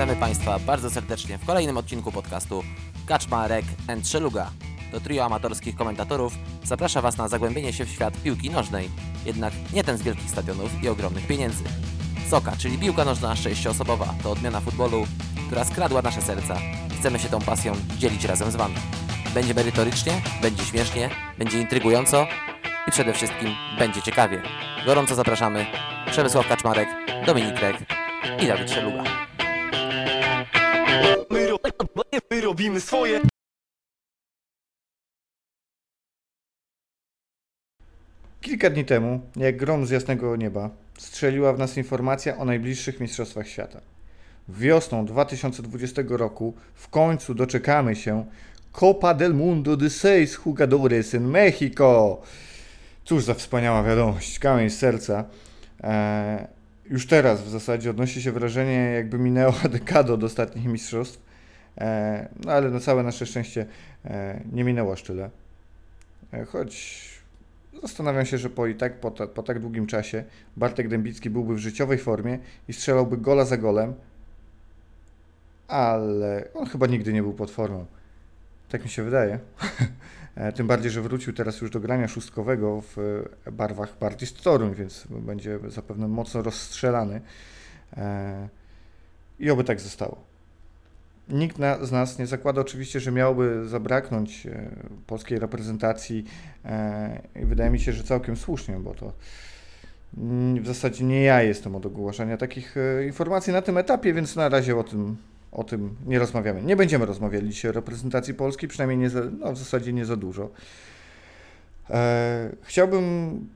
Witamy Państwa bardzo serdecznie w kolejnym odcinku podcastu Kaczmarek & Szeluga. To trio amatorskich komentatorów zaprasza Was na zagłębienie się w świat piłki nożnej, jednak nie ten z wielkich stadionów i ogromnych pieniędzy. Soka, czyli piłka nożna sześcioosobowa, to odmiana futbolu, która skradła nasze serca. Chcemy się tą pasją dzielić razem z Wami. Będzie merytorycznie, będzie śmiesznie, będzie intrygująco i przede wszystkim będzie ciekawie. Gorąco zapraszamy Przemysław Kaczmarek, Dominik Rek i Dawid Szeluga. My robimy swoje. Kilka dni temu, jak grom z jasnego nieba, strzeliła w nas informacja o najbliższych mistrzostwach świata. Wiosną 2020 roku w końcu doczekamy się Copa del Mundo de Seis Jugadores en México. Cóż za wspaniała wiadomość, kamień z serca. Już teraz w zasadzie odnosi się wrażenie, jakby minęła dekada od ostatnich mistrzostw, no ale na całe nasze szczęście nie minęło aż tyle. Choć zastanawiam się, że po tak długim czasie Bartek Dębicki byłby w życiowej formie i strzelałby gola za golem, ale on chyba nigdy nie był pod formą. Tak mi się wydaje. Tym bardziej, że wrócił teraz już do grania szóstkowego w barwach Bartis Toruń, więc będzie zapewne mocno rozstrzelany. I oby tak zostało. Nikt z nas nie zakłada oczywiście, że miałoby zabraknąć polskiej reprezentacji i wydaje mi się, że całkiem słusznie, bo to w zasadzie nie ja jestem od ogłaszania takich informacji na tym etapie, więc na razie o tym nie rozmawiamy. Nie będziemy rozmawiali dzisiaj o reprezentacji Polski, przynajmniej w zasadzie nie za dużo. Chciałbym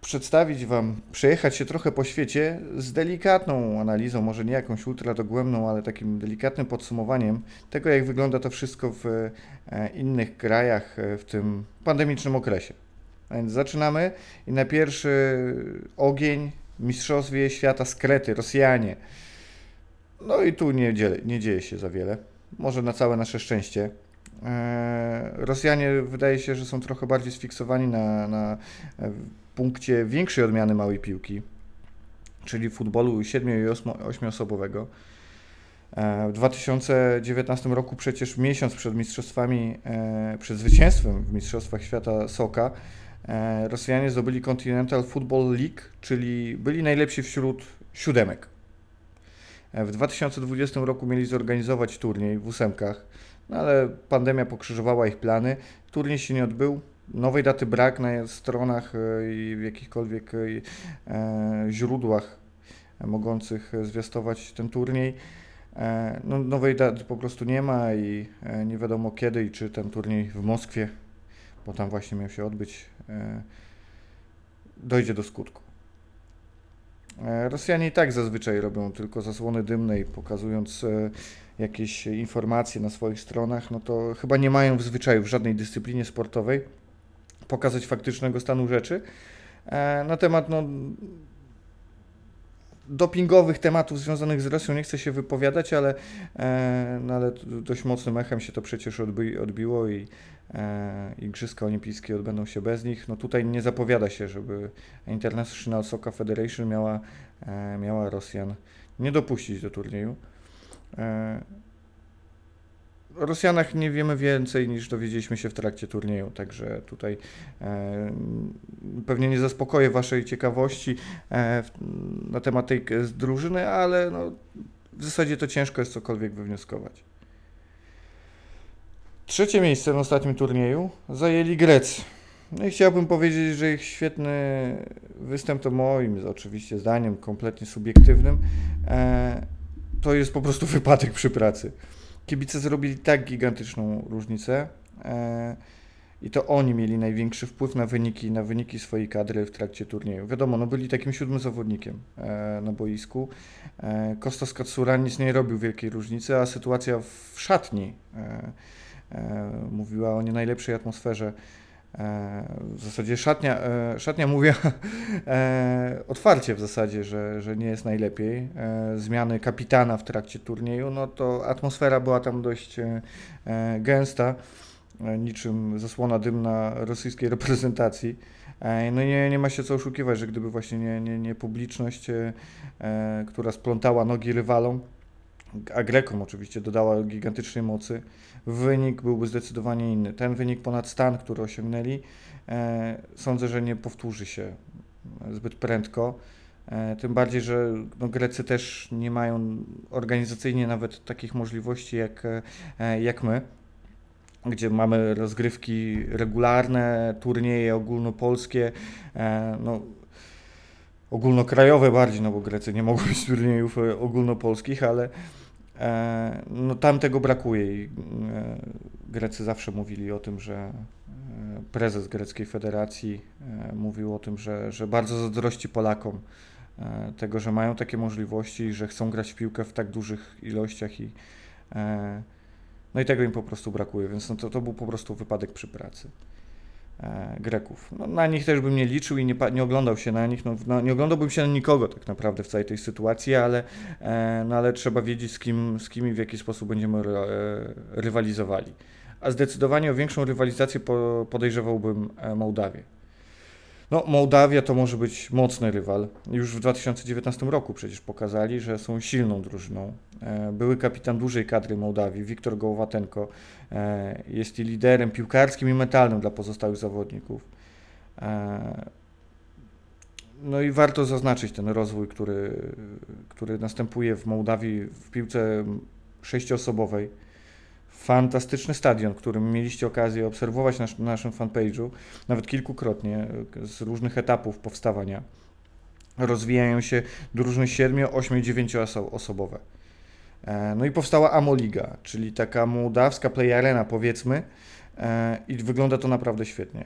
przedstawić Wam, przejechać się trochę po świecie z delikatną analizą, może nie jakąś ultradogłębną, ale takim delikatnym podsumowaniem tego, jak wygląda to wszystko w innych krajach w tym pandemicznym okresie. A więc zaczynamy i na pierwszy ogień mistrzostw świata z Krety, Rosjanie. No i tu nie dzieje się za wiele, może na całe nasze szczęście. Rosjanie wydaje się, że są trochę bardziej sfiksowani na punkcie większej odmiany małej piłki, czyli futbolu 7- i 8-osobowego. W 2019 roku przecież miesiąc przed zwycięstwem w Mistrzostwach Świata Soka Rosjanie zdobyli Continental Football League, czyli byli najlepsi wśród siódemek. W 2020 roku mieli zorganizować turniej w ósemkach, no ale pandemia pokrzyżowała ich plany. Turniej się nie odbył, nowej daty brak na stronach i w jakichkolwiek źródłach mogących zwiastować ten turniej. No, nowej daty po prostu nie ma i nie wiadomo kiedy i czy ten turniej w Moskwie, bo tam właśnie miał się odbyć, dojdzie do skutku. Rosjanie i tak zazwyczaj robią tylko zasłony dymnej, pokazując jakieś informacje na swoich stronach, no to chyba nie mają w zwyczaju w żadnej dyscyplinie sportowej pokazać faktycznego stanu rzeczy. Na temat dopingowych tematów związanych z Rosją nie chcę się wypowiadać, ale dość mocnym echem się to przecież odbiło i Igrzyska Olimpijskie odbędą się bez nich. No tutaj nie zapowiada się, żeby International Soccer Federation miała Rosjan nie dopuścić do turnieju. O Rosjanach nie wiemy więcej niż dowiedzieliśmy się w trakcie turnieju, także tutaj pewnie nie zaspokoję Waszej ciekawości na temat tej drużyny, ale w zasadzie to ciężko jest cokolwiek wywnioskować. Trzecie miejsce na ostatnim turnieju zajęli Grecy. No i chciałbym powiedzieć, że ich świetny występ, to moim oczywiście zdaniem kompletnie subiektywnym, to jest po prostu wypadek przy pracy. Kibice zrobili tak gigantyczną różnicę i to oni mieli największy wpływ na wyniki swojej kadry w trakcie turnieju. Wiadomo, byli takim siódmym zawodnikiem na boisku. Kostas Katsura nic nie robił wielkiej różnicy, a sytuacja w szatni mówiła o nie najlepszej atmosferze. W zasadzie szatnia mówiła otwarcie w zasadzie, że nie jest najlepiej. Zmiany kapitana w trakcie turnieju, to atmosfera była tam dość gęsta, niczym zasłona dymna rosyjskiej reprezentacji. No nie ma się co oszukiwać, że gdyby właśnie nie publiczność, która splątała nogi rywalom, a Grekom oczywiście dodała gigantycznej mocy, wynik byłby zdecydowanie inny. Ten wynik ponad stan, który osiągnęli, sądzę, że nie powtórzy się zbyt prędko. Tym bardziej, że no, Grecy też nie mają organizacyjnie nawet takich możliwości jak my, gdzie mamy rozgrywki regularne, turnieje ogólnopolskie, no, ogólnokrajowe bardziej, no bo Grecy nie mogą mieć turniejów ogólnopolskich, ale no, tam tego brakuje i Grecy zawsze mówili o tym, że prezes Greckiej Federacji mówił o tym, że bardzo zazdrości Polakom tego, że mają takie możliwości, że chcą grać w piłkę w tak dużych ilościach i no i tego im po prostu brakuje, więc no to był po prostu wypadek przy pracy Greków. No, na nich też bym nie liczył i nie oglądał się na nich, nie oglądałbym się na nikogo tak naprawdę w całej tej sytuacji, ale trzeba wiedzieć z kim i w jaki sposób będziemy rywalizowali. A zdecydowanie o większą rywalizację podejrzewałbym Mołdawię. No, Mołdawia to może być mocny rywal. Już w 2019 roku przecież pokazali, że są silną drużyną. Były kapitan dużej kadry Mołdawii, Wiktor Gołowatenko, jest i liderem piłkarskim i mentalnym dla pozostałych zawodników. No i warto zaznaczyć ten rozwój, który następuje w Mołdawii w piłce sześcioosobowej. Fantastyczny stadion, którym mieliście okazję obserwować na naszym fanpage'u, nawet kilkukrotnie, z różnych etapów powstawania. Rozwijają się drużyny 7, 8, 9 osobowe. No i powstała Amo Liga, czyli taka mołdawska Play Arena, powiedzmy, i wygląda to naprawdę świetnie.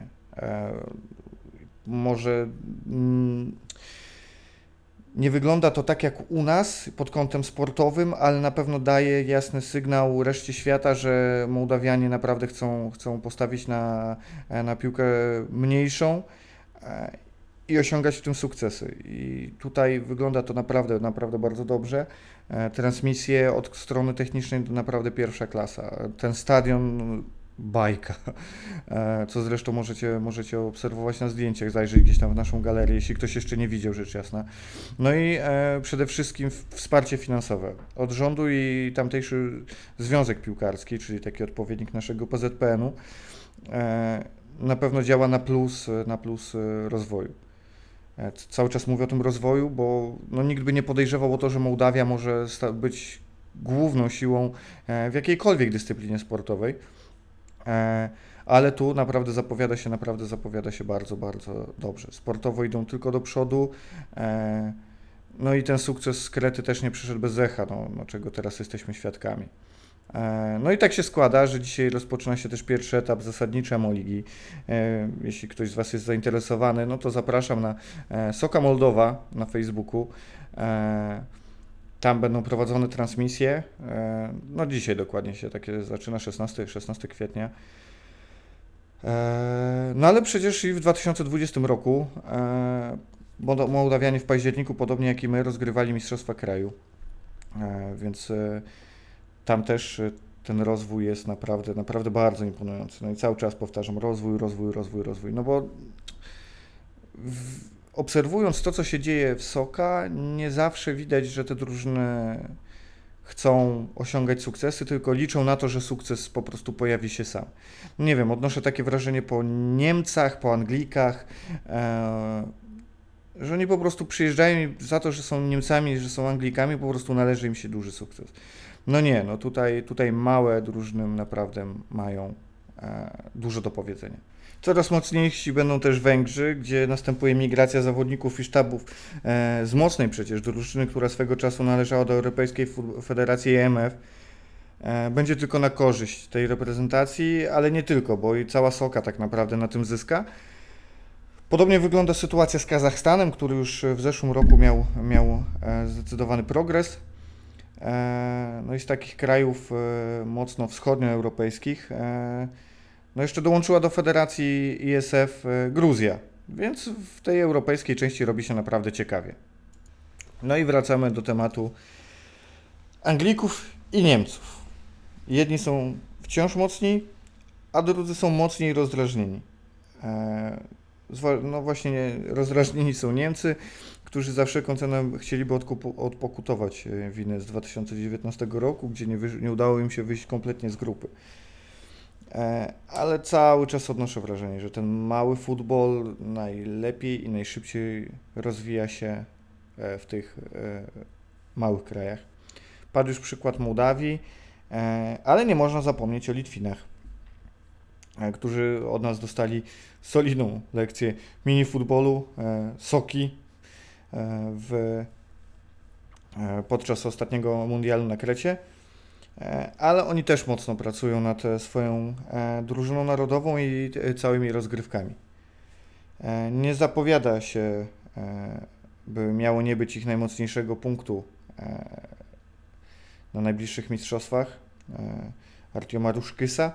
Może nie wygląda to tak jak u nas pod kątem sportowym, ale na pewno daje jasny sygnał reszcie świata, że Mołdawianie naprawdę chcą postawić na piłkę mniejszą i osiągać w tym sukcesy. I tutaj wygląda to naprawdę bardzo dobrze. Transmisje od strony technicznej to naprawdę pierwsza klasa. Ten stadion bajka, co zresztą możecie obserwować na zdjęciach, zajrzyj gdzieś tam w naszą galerię, jeśli ktoś jeszcze nie widział, rzecz jasna. No i przede wszystkim wsparcie finansowe od rządu i tamtejszy Związek Piłkarski, czyli taki odpowiednik naszego PZPN-u, na pewno działa na plus rozwoju. Cały czas mówię o tym rozwoju, bo no, nikt by nie podejrzewał o to, że Mołdawia może być główną siłą w jakiejkolwiek dyscyplinie sportowej. Ale tu naprawdę zapowiada się bardzo dobrze. Sportowo idą tylko do przodu. No i ten sukces z Krety też nie przyszedł bez echa, no czego teraz jesteśmy świadkami. No i tak się składa, że dzisiaj rozpoczyna się też pierwszy etap zasadniczy Amo Ligi. Jeśli ktoś z Was jest zainteresowany, no to zapraszam na Soka Moldowa na Facebooku. Tam będą prowadzone transmisje, no dzisiaj dokładnie się takie zaczyna, 16 kwietnia. No ale przecież i w 2020 roku Mołdawianie w październiku, podobnie jak i my, rozgrywali Mistrzostwa Kraju, więc tam też ten rozwój jest naprawdę bardzo imponujący. No i cały czas powtarzam, rozwój, no bo obserwując to, co się dzieje w Soka, nie zawsze widać, że te drużyny chcą osiągać sukcesy, tylko liczą na to, że sukces po prostu pojawi się sam. Nie wiem, odnoszę takie wrażenie po Niemcach, po Anglikach, że oni po prostu przyjeżdżają i za to, że są Niemcami, że są Anglikami, po prostu należy im się duży sukces. No nie, no tutaj małe drużyny naprawdę mają dużo do powiedzenia. Coraz mocniejsi będą też Węgrzy, gdzie następuje migracja zawodników i sztabów z mocnej przecież drużyny, która swego czasu należała do Europejskiej Federacji EMF. Będzie tylko na korzyść tej reprezentacji, ale nie tylko, bo i cała Soka tak naprawdę na tym zyska. Podobnie wygląda sytuacja z Kazachstanem, który już w zeszłym roku miał zdecydowany progres. No i z takich krajów mocno wschodnioeuropejskich, no jeszcze dołączyła do Federacji ISF Gruzja, więc w tej europejskiej części robi się naprawdę ciekawie. No i wracamy do tematu Anglików i Niemców. Jedni są wciąż mocni, a drudzy są mocniej rozdrażnieni. No właśnie rozdrażnieni są Niemcy, którzy za wszelką cenę chcieliby odpokutować winę z 2019 roku, gdzie nie udało im się wyjść kompletnie z grupy. Ale cały czas odnoszę wrażenie, że ten mały futbol najlepiej i najszybciej rozwija się w tych małych krajach. Padł już przykład Mołdawii, ale nie można zapomnieć o Litwinach, którzy od nas dostali solidną lekcję minifutbolu, soki podczas ostatniego mundialu na Krecie, ale oni też mocno pracują nad swoją drużyną narodową i całymi rozgrywkami. Nie zapowiada się, by miało nie być ich najmocniejszego punktu na najbliższych mistrzostwach, Artiomarusz Kysa,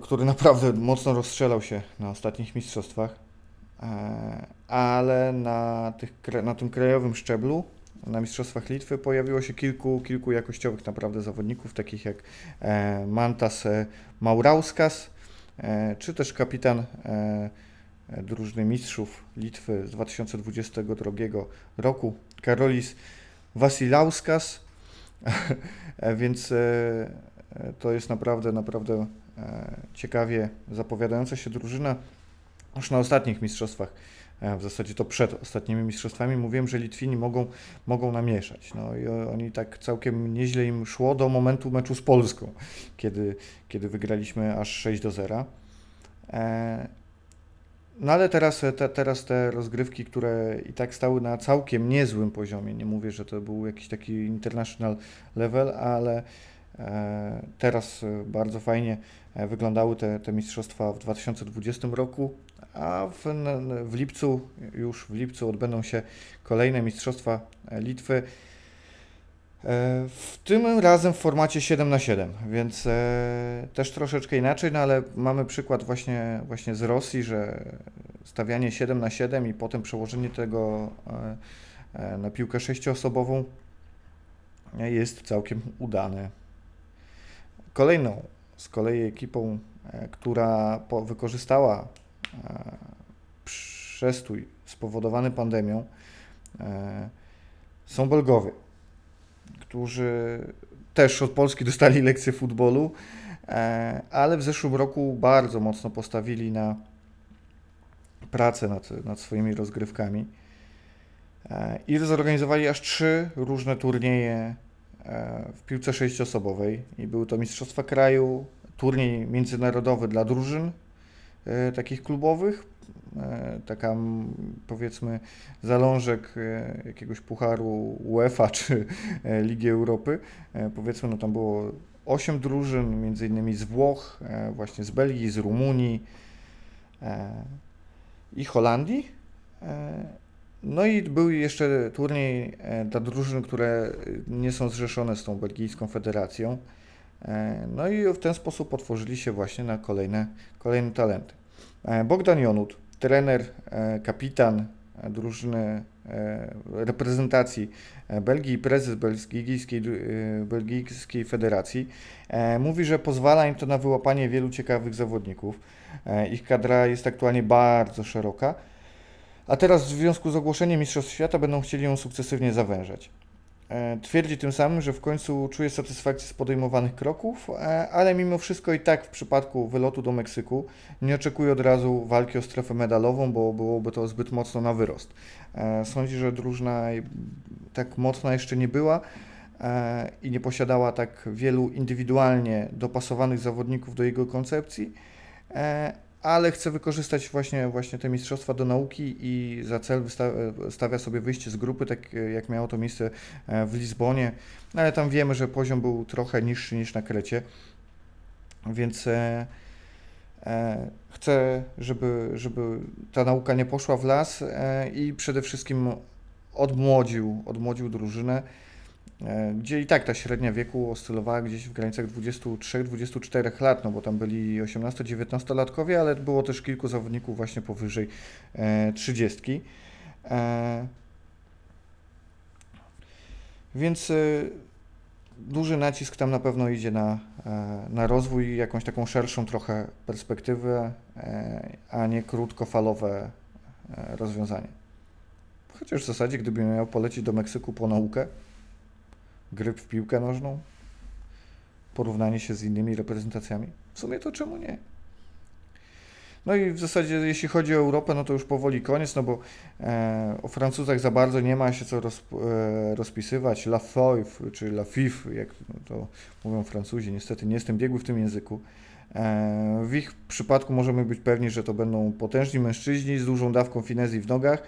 który naprawdę mocno rozstrzelał się na ostatnich mistrzostwach, ale na tym krajowym szczeblu, na mistrzostwach Litwy pojawiło się kilku jakościowych naprawdę zawodników, takich jak Mantas Maurauskas, czy też kapitan drużyny mistrzów Litwy z 2022 roku, Karolis Vasilauskas, więc to jest naprawdę ciekawie zapowiadająca się drużyna. Już na ostatnich mistrzostwach, w zasadzie to przed ostatnimi mistrzostwami, mówiłem, że Litwini mogą namieszać. No i oni tak całkiem nieźle im szło do momentu meczu z Polską, kiedy wygraliśmy aż 6-0. No ale teraz te rozgrywki, które i tak stały na całkiem niezłym poziomie, nie mówię, że to był jakiś taki international level, ale teraz bardzo fajnie wyglądały te mistrzostwa w 2020 roku, a już w lipcu odbędą się kolejne mistrzostwa Litwy, w tym razem w formacie 7x7, więc też troszeczkę inaczej, no ale mamy przykład właśnie z Rosji, że stawianie 7x7 i potem przełożenie tego na piłkę 6-osobową jest całkiem udane. Kolejną z kolei ekipą, która wykorzystała przestój spowodowany pandemią, są Belgowie, którzy też od Polski dostali lekcję futbolu, ale w zeszłym roku bardzo mocno postawili na pracę nad swoimi rozgrywkami i zorganizowali aż 3 różne turnieje w piłce 6-osobowej i były to mistrzostwa kraju, turniej międzynarodowy dla drużyn takich klubowych, taka powiedzmy zalążek jakiegoś pucharu UEFA czy Ligi Europy, powiedzmy, no tam było 8 drużyn, między innymi z Włoch, właśnie z Belgii, z Rumunii i Holandii. No i był jeszcze turniej dla drużyn, które nie są zrzeszone z tą belgijską federacją. No i w ten sposób otworzyli się właśnie na kolejne talenty. Bogdan Jonut, trener, kapitan drużyny reprezentacji Belgii i prezes belgijskiej federacji, mówi, że pozwala im to na wyłapanie wielu ciekawych zawodników. Ich kadra jest aktualnie bardzo szeroka, a teraz w związku z ogłoszeniem Mistrzostw Świata będą chcieli ją sukcesywnie zawężać. Twierdzi tym samym, że w końcu czuje satysfakcję z podejmowanych kroków, ale mimo wszystko i tak w przypadku wylotu do Meksyku nie oczekuje od razu walki o strefę medalową, bo byłoby to zbyt mocno na wyrost. Sądzi, że drużyna tak mocna jeszcze nie była i nie posiadała tak wielu indywidualnie dopasowanych zawodników do jego koncepcji, ale chce wykorzystać właśnie te mistrzostwa do nauki i za cel stawia sobie wyjście z grupy, tak jak miało to miejsce w Lizbonie, ale tam wiemy, że poziom był trochę niższy niż na Krecie, więc chce, żeby ta nauka nie poszła w las i przede wszystkim odmłodził drużynę, gdzie i tak ta średnia wieku oscylowała gdzieś w granicach 23-24 lat, no bo tam byli 18-19-latkowie, ale było też kilku zawodników właśnie powyżej 30. Więc duży nacisk tam na pewno idzie na rozwój i jakąś taką szerszą trochę perspektywę, a nie krótkofalowe rozwiązanie. Chociaż w zasadzie, gdyby miał polecieć do Meksyku po naukę, gry w piłkę nożną, porównanie się z innymi reprezentacjami, w sumie to czemu nie? No i w zasadzie jeśli chodzi o Europę, no to już powoli koniec, no bo o Francuzach za bardzo nie ma się co rozpisywać. La Foif, czy La Fif, jak to mówią Francuzi, niestety nie jestem biegły w tym języku. W ich przypadku możemy być pewni, że to będą potężni mężczyźni z dużą dawką finezji w nogach,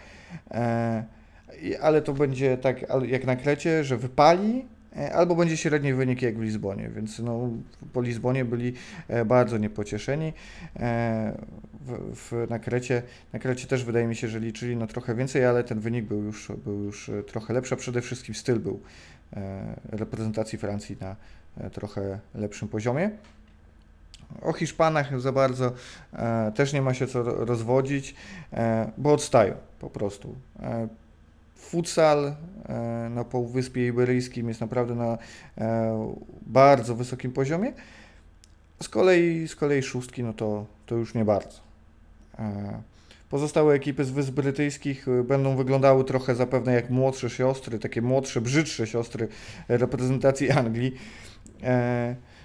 ale to będzie tak jak na Krecie, że wypali, albo będzie średni wynik jak w Lizbonie, więc no, po Lizbonie byli bardzo niepocieszeni. Na Krecie też wydaje mi się, że liczyli na trochę więcej, ale ten wynik był już trochę lepszy, a przede wszystkim styl był reprezentacji Francji na trochę lepszym poziomie. O Hiszpanach za bardzo też nie ma się co rozwodzić, bo odstają po prostu. Futsal na Półwyspie Iberyjskim jest naprawdę na bardzo wysokim poziomie. Z kolei szóstki, no to już nie bardzo. Pozostałe ekipy z Wysp Brytyjskich będą wyglądały trochę zapewne jak młodsze siostry, takie młodsze, brzydsze siostry reprezentacji Anglii.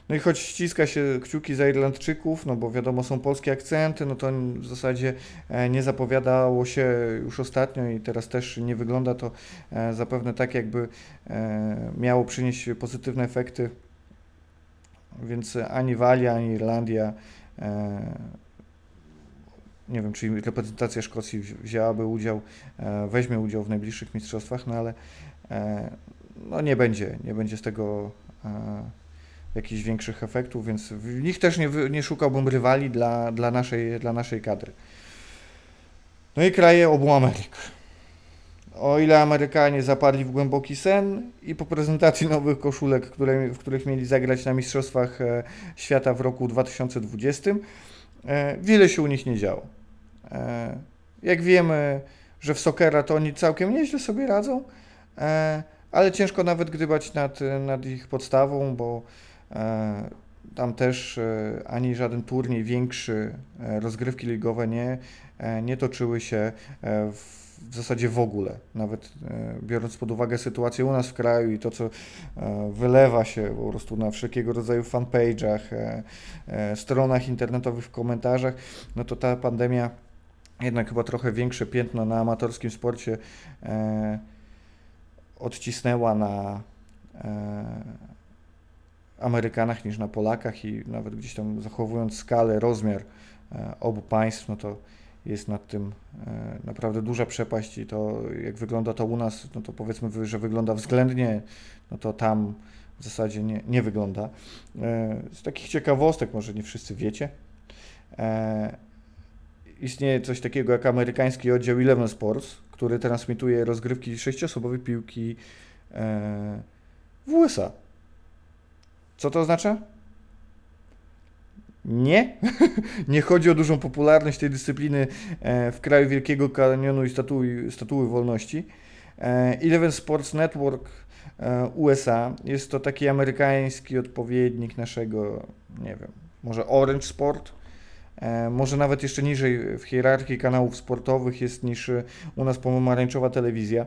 No i choć ściska się kciuki za Irlandczyków, no bo wiadomo, są polskie akcenty, no to w zasadzie nie zapowiadało się już ostatnio i teraz też nie wygląda to zapewne tak, jakby miało przynieść pozytywne efekty, więc ani Walia, ani Irlandia, nie wiem, czy reprezentacja Szkocji weźmie udział w najbliższych mistrzostwach, no ale no nie będzie z tego jakichś większych efektów, więc w nich też nie szukałbym rywali dla naszej kadry. No i kraje obu Ameryk. O ile Amerykanie zapadli w głęboki sen i po prezentacji nowych koszulek, w których mieli zagrać na Mistrzostwach Świata w roku 2020, wiele się u nich nie działo. Jak wiemy, że w soccera to oni całkiem nieźle sobie radzą, ale ciężko nawet gdybać nad ich podstawą, bo tam też ani żaden turniej większy, rozgrywki ligowe nie toczyły się w zasadzie w ogóle, nawet biorąc pod uwagę sytuację u nas w kraju i to, co wylewa się po prostu na wszelkiego rodzaju fanpage'ach, stronach internetowych, w komentarzach, no to ta pandemia jednak chyba trochę większe piętno na amatorskim sporcie odcisnęła na Amerykanach niż na Polakach i nawet gdzieś tam zachowując skalę, rozmiar obu państw, no to jest nad tym naprawdę duża przepaść i to jak wygląda to u nas, no to powiedzmy, że wygląda względnie, no to tam w zasadzie nie wygląda. Z takich ciekawostek, może nie wszyscy wiecie, istnieje coś takiego jak amerykański oddział Eleven Sports, który transmituje rozgrywki sześciosobowej piłki w USA. Co to oznacza? Nie. Nie chodzi o dużą popularność tej dyscypliny w kraju Wielkiego Kanionu i Statuły Wolności. Eleven Sports Network USA jest to taki amerykański odpowiednik naszego, nie wiem, może Orange Sport. Może nawet jeszcze niżej w hierarchii kanałów sportowych jest niż u nas pomarańczowa telewizja.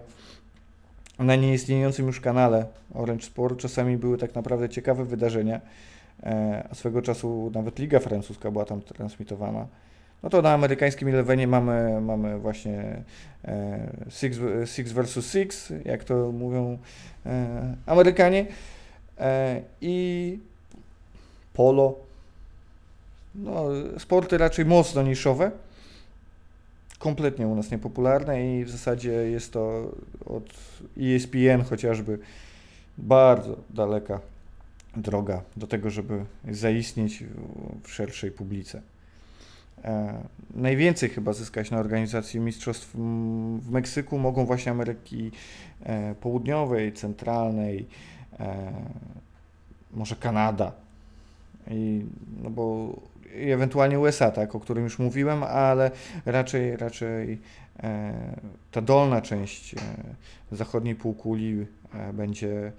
Na nieistniejącym już kanale Orange Sport czasami były tak naprawdę ciekawe wydarzenia, a swego czasu nawet Liga Francuska była tam transmitowana. No to na amerykańskim Elevenie mamy właśnie 6 vs 6, jak to mówią Amerykanie, i polo. No, sporty raczej mocno niszowe, kompletnie u nas niepopularne i w zasadzie jest to od ESPN chociażby bardzo daleka droga do tego, żeby zaistnieć w szerszej publice. Najwięcej chyba zyskać na organizacji mistrzostw w Meksyku mogą właśnie Ameryki Południowej, Centralnej, może Kanada, no bo ewentualnie USA, tak, o którym już mówiłem, ale raczej ta dolna część zachodniej półkuli będzie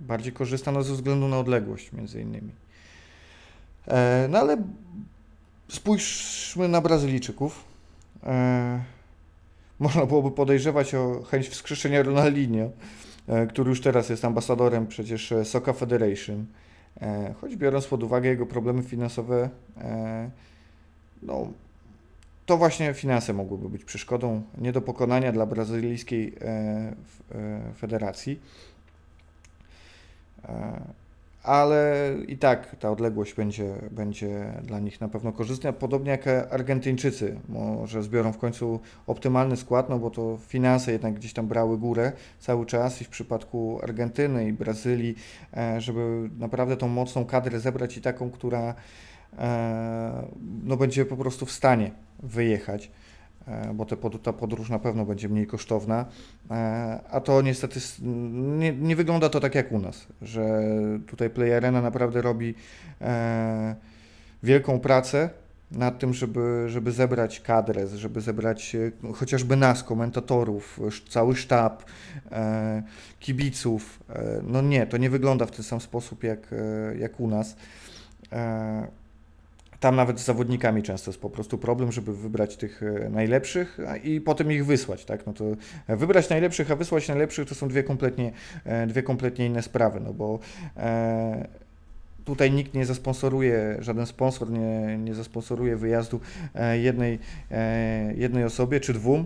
bardziej korzystana ze względu na odległość między innymi. No ale spójrzmy na Brazylijczyków. można byłoby podejrzewać o chęć wskrzeszenia Ronaldinho, który już teraz jest ambasadorem przecież Soccer Federation, choć biorąc pod uwagę jego problemy finansowe, no, to właśnie finanse mogłyby być przeszkodą nie do pokonania dla brazylijskiej federacji. Ale i tak ta odległość będzie dla nich na pewno korzystna, podobnie jak Argentyńczycy, może zbiorą w końcu optymalny skład, no bo to finanse jednak gdzieś tam brały górę cały czas i w przypadku Argentyny i Brazylii, żeby naprawdę tą mocną kadrę zebrać i taką, która no będzie po prostu w stanie wyjechać, bo ta podróż na pewno będzie mniej kosztowna, a to niestety nie wygląda to tak jak u nas, że tutaj Play Arena naprawdę robi wielką pracę nad tym, żeby zebrać kadrę, żeby zebrać chociażby nas, komentatorów, cały sztab, kibiców. No nie, to nie wygląda w ten sam sposób jak u nas. Tam nawet z zawodnikami często jest po prostu problem, żeby wybrać tych najlepszych i potem ich wysłać, tak? No to wybrać najlepszych, a wysłać najlepszych to są dwie kompletnie inne sprawy, no bo tutaj nikt nie zasponsoruje, żaden sponsor nie zasponsoruje wyjazdu jednej osobie czy dwóm.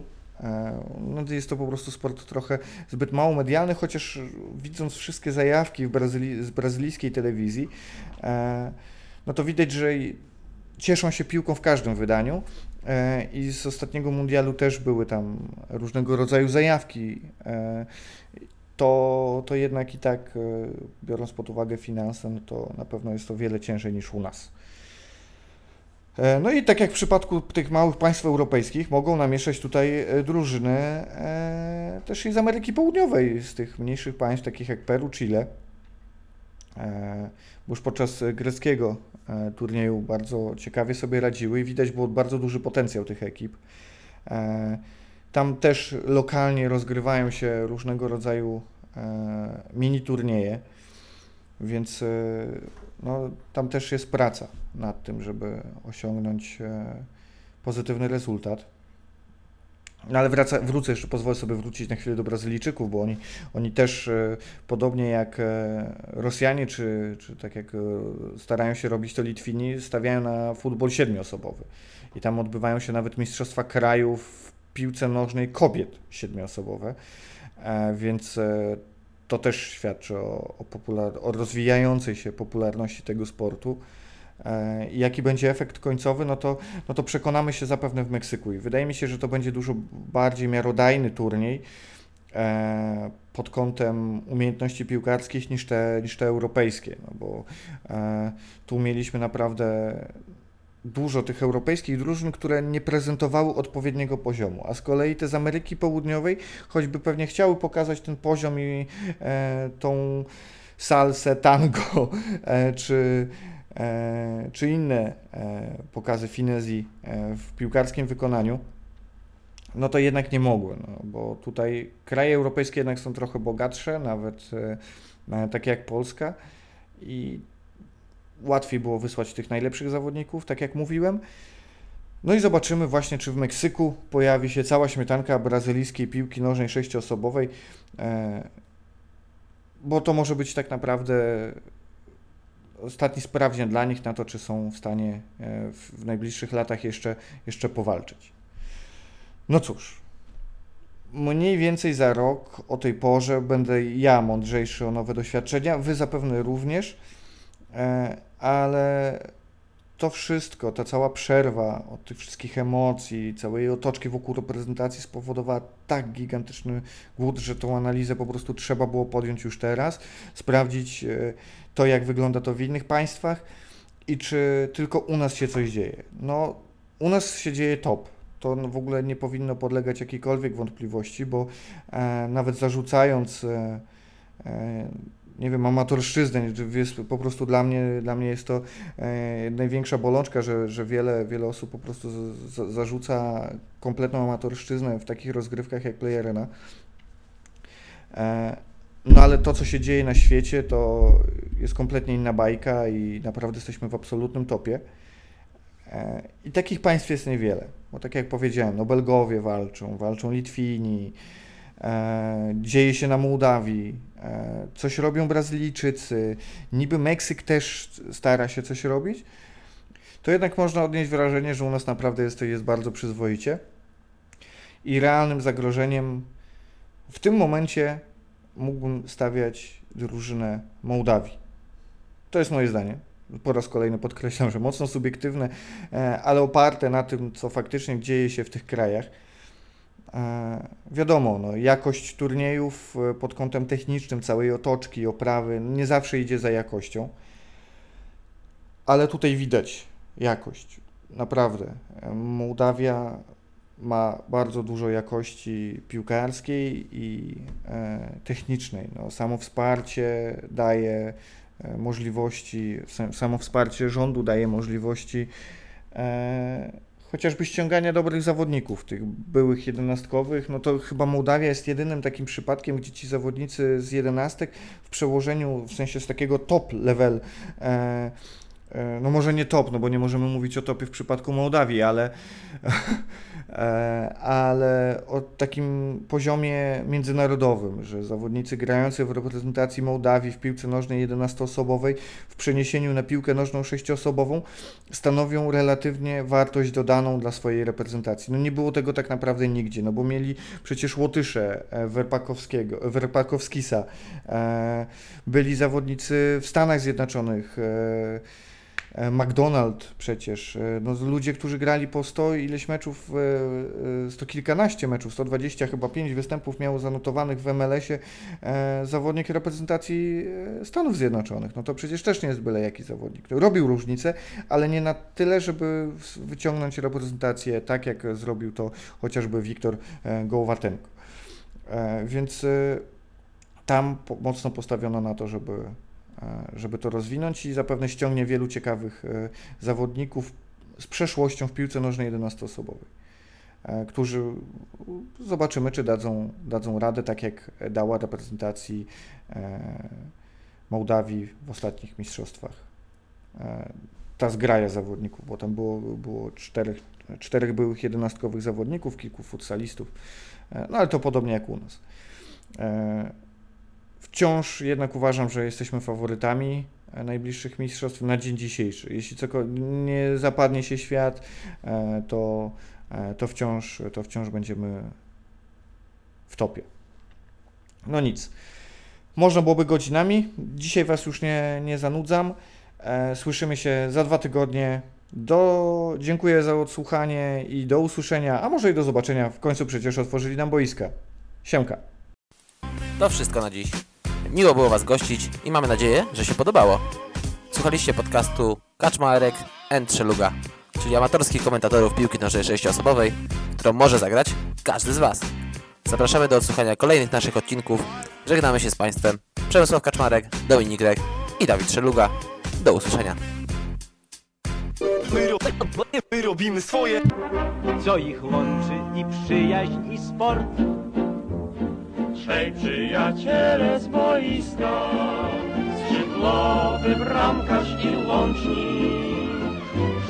No jest to po prostu sport trochę zbyt mało medialny, chociaż widząc wszystkie zajawki z brazylijskiej telewizji, no to widać, że cieszą się piłką w każdym wydaniu i z ostatniego mundialu też były tam różnego rodzaju zajawki. To jednak i tak, biorąc pod uwagę finanse, no to na pewno jest to wiele ciężej niż u nas. No i tak jak w przypadku tych małych państw europejskich, mogą namieszać tutaj drużyny też i z Ameryki Południowej, z tych mniejszych państw, takich jak Peru, Chile. Bo już podczas greckiego turnieju bardzo ciekawie sobie radziły i widać było bardzo duży potencjał tych ekip. Tam też lokalnie rozgrywają się różnego rodzaju mini turnieje, więc no, tam też jest praca nad tym, żeby osiągnąć pozytywny rezultat. No ale wrócę jeszcze, pozwolę sobie wrócić na chwilę do Brazylijczyków, bo oni też podobnie jak Rosjanie, czy tak jak starają się robić to Litwini, stawiają na futbol siedmioosobowy. I tam odbywają się nawet mistrzostwa krajów w piłce nożnej kobiet siedmioosobowe, więc to też świadczy o rozwijającej się popularności tego sportu. I jaki będzie efekt końcowy, no to przekonamy się zapewne w Meksyku i wydaje mi się, że to będzie dużo bardziej miarodajny turniej pod kątem umiejętności piłkarskich niż te europejskie, no bo tu mieliśmy naprawdę dużo tych europejskich drużyn, które nie prezentowały odpowiedniego poziomu, a z kolei te z Ameryki Południowej, choćby pewnie chciały pokazać ten poziom i tą salsę, tango czy inne pokazy finezji w piłkarskim wykonaniu, no to jednak nie mogły, no, bo tutaj kraje europejskie jednak są trochę bogatsze, nawet takie jak Polska i łatwiej było wysłać tych najlepszych zawodników, tak jak mówiłem. No i zobaczymy właśnie, czy w Meksyku pojawi się cała śmietanka brazylijskiej piłki nożnej sześcioosobowej, bo to może być tak naprawdę ostatni sprawdzian dla nich na to, czy są w stanie w najbliższych latach jeszcze powalczyć. No cóż, mniej więcej za rok o tej porze będę ja mądrzejszy o nowe doświadczenia, wy zapewne również, ale to wszystko, ta cała przerwa od tych wszystkich emocji, całej otoczki wokół reprezentacji spowodowała tak gigantyczny głód, że tą analizę po prostu trzeba było podjąć już teraz, sprawdzić to, jak wygląda to w innych państwach i czy tylko u nas się coś dzieje. No, u nas się dzieje top. To w ogóle nie powinno podlegać jakiejkolwiek wątpliwości, bo nawet zarzucając nie wiem, amatorszczyznę, jest po prostu dla mnie jest to największa bolączka, że wiele osób po prostu zarzuca kompletną amatorszczyznę w takich rozgrywkach jak Play Arena. No ale to, co się dzieje na świecie, to jest kompletnie inna bajka i naprawdę jesteśmy w absolutnym topie. I takich państw jest niewiele, bo tak jak powiedziałem, no Belgowie walczą Litwini, dzieje się na Mołdawii, coś robią Brazylijczycy, niby Meksyk też stara się coś robić, to jednak można odnieść wrażenie, że u nas naprawdę jest bardzo przyzwoicie i realnym zagrożeniem w tym momencie mógłbym stawiać drużynę Mołdawii. To jest moje zdanie. Po raz kolejny podkreślam, że mocno subiektywne, ale oparte na tym, co faktycznie dzieje się w tych krajach. Wiadomo, no, jakość turniejów pod kątem technicznym, całej otoczki, oprawy, nie zawsze idzie za jakością, ale tutaj widać jakość, naprawdę. Mołdawia ma bardzo dużo jakości piłkarskiej i technicznej. No, samo wsparcie daje możliwości, samo wsparcie rządu daje możliwości chociażby ściągania dobrych zawodników, tych byłych jedenastkowych. No to chyba Mołdawia jest jedynym takim przypadkiem, gdzie ci zawodnicy z jedenastek w przełożeniu, w sensie z takiego top level, no może nie top, no bo nie możemy mówić o topie w przypadku Mołdawii, ale o takim poziomie międzynarodowym, że zawodnicy grający w reprezentacji Mołdawii w piłce nożnej 11-osobowej w przeniesieniu na piłkę nożną 6-osobową stanowią relatywnie wartość dodaną dla swojej reprezentacji. No nie było tego tak naprawdę nigdzie, no bo mieli przecież Łotysze Werpakowskisa, byli zawodnicy w Stanach Zjednoczonych, McDonald przecież, no ludzie, którzy grali po 100 ileś meczów, 100 kilkanaście meczów, 120 chyba 5 występów miało zanotowanych w MLS-ie zawodnik reprezentacji Stanów Zjednoczonych. No to przecież też nie jest byle jaki zawodnik. Robił różnicę, ale nie na tyle, żeby wyciągnąć reprezentację tak, jak zrobił to chociażby Wiktor Gołowatenko. Więc tam mocno postawiono na to, żeby to rozwinąć i zapewne ściągnie wielu ciekawych zawodników z przeszłością w piłce nożnej 11-osobowej, którzy zobaczymy, czy dadzą radę, tak jak dała reprezentacji Mołdawii w ostatnich mistrzostwach. Ta zgraja zawodników, bo tam było czterech byłych jedenastkowych zawodników, kilku futsalistów, no ale to podobnie jak u nas. Wciąż jednak uważam, że jesteśmy faworytami najbliższych mistrzostw na dzień dzisiejszy. Jeśli nie zapadnie się świat, to wciąż będziemy w topie. No nic. Można byłoby godzinami. Dzisiaj Was już nie zanudzam. Słyszymy się za 2 tygodnie. Dziękuję za odsłuchanie i do usłyszenia, a może i do zobaczenia. W końcu przecież otworzyli nam boiska. Siemka. To wszystko na dziś. Miło było Was gościć i mamy nadzieję, że się podobało. Słuchaliście podcastu Kaczmarek & Szeluga, czyli amatorskich komentatorów piłki nożnej 6-osobowej, którą może zagrać każdy z Was. Zapraszamy do odsłuchania kolejnych naszych odcinków. Żegnamy się z Państwem. Przemysław Kaczmarek, Dominik Rek i Dawid Szeluga. Do usłyszenia. My robimy swoje. Co ich łączy? I przyjaźń, i sport. Trzej przyjaciele z boiska, skrzydłowy bramkarz i łącznik.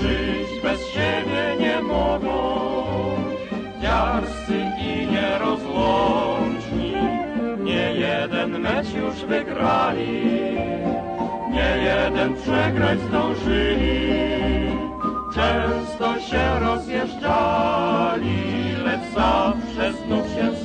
Żyć bez siebie nie mogą, dziarscy i nierozłączni. Nie jeden mecz już wygrali, nie jeden przegrać zdążyli. Często się rozjeżdżali, lecz zawsze znów się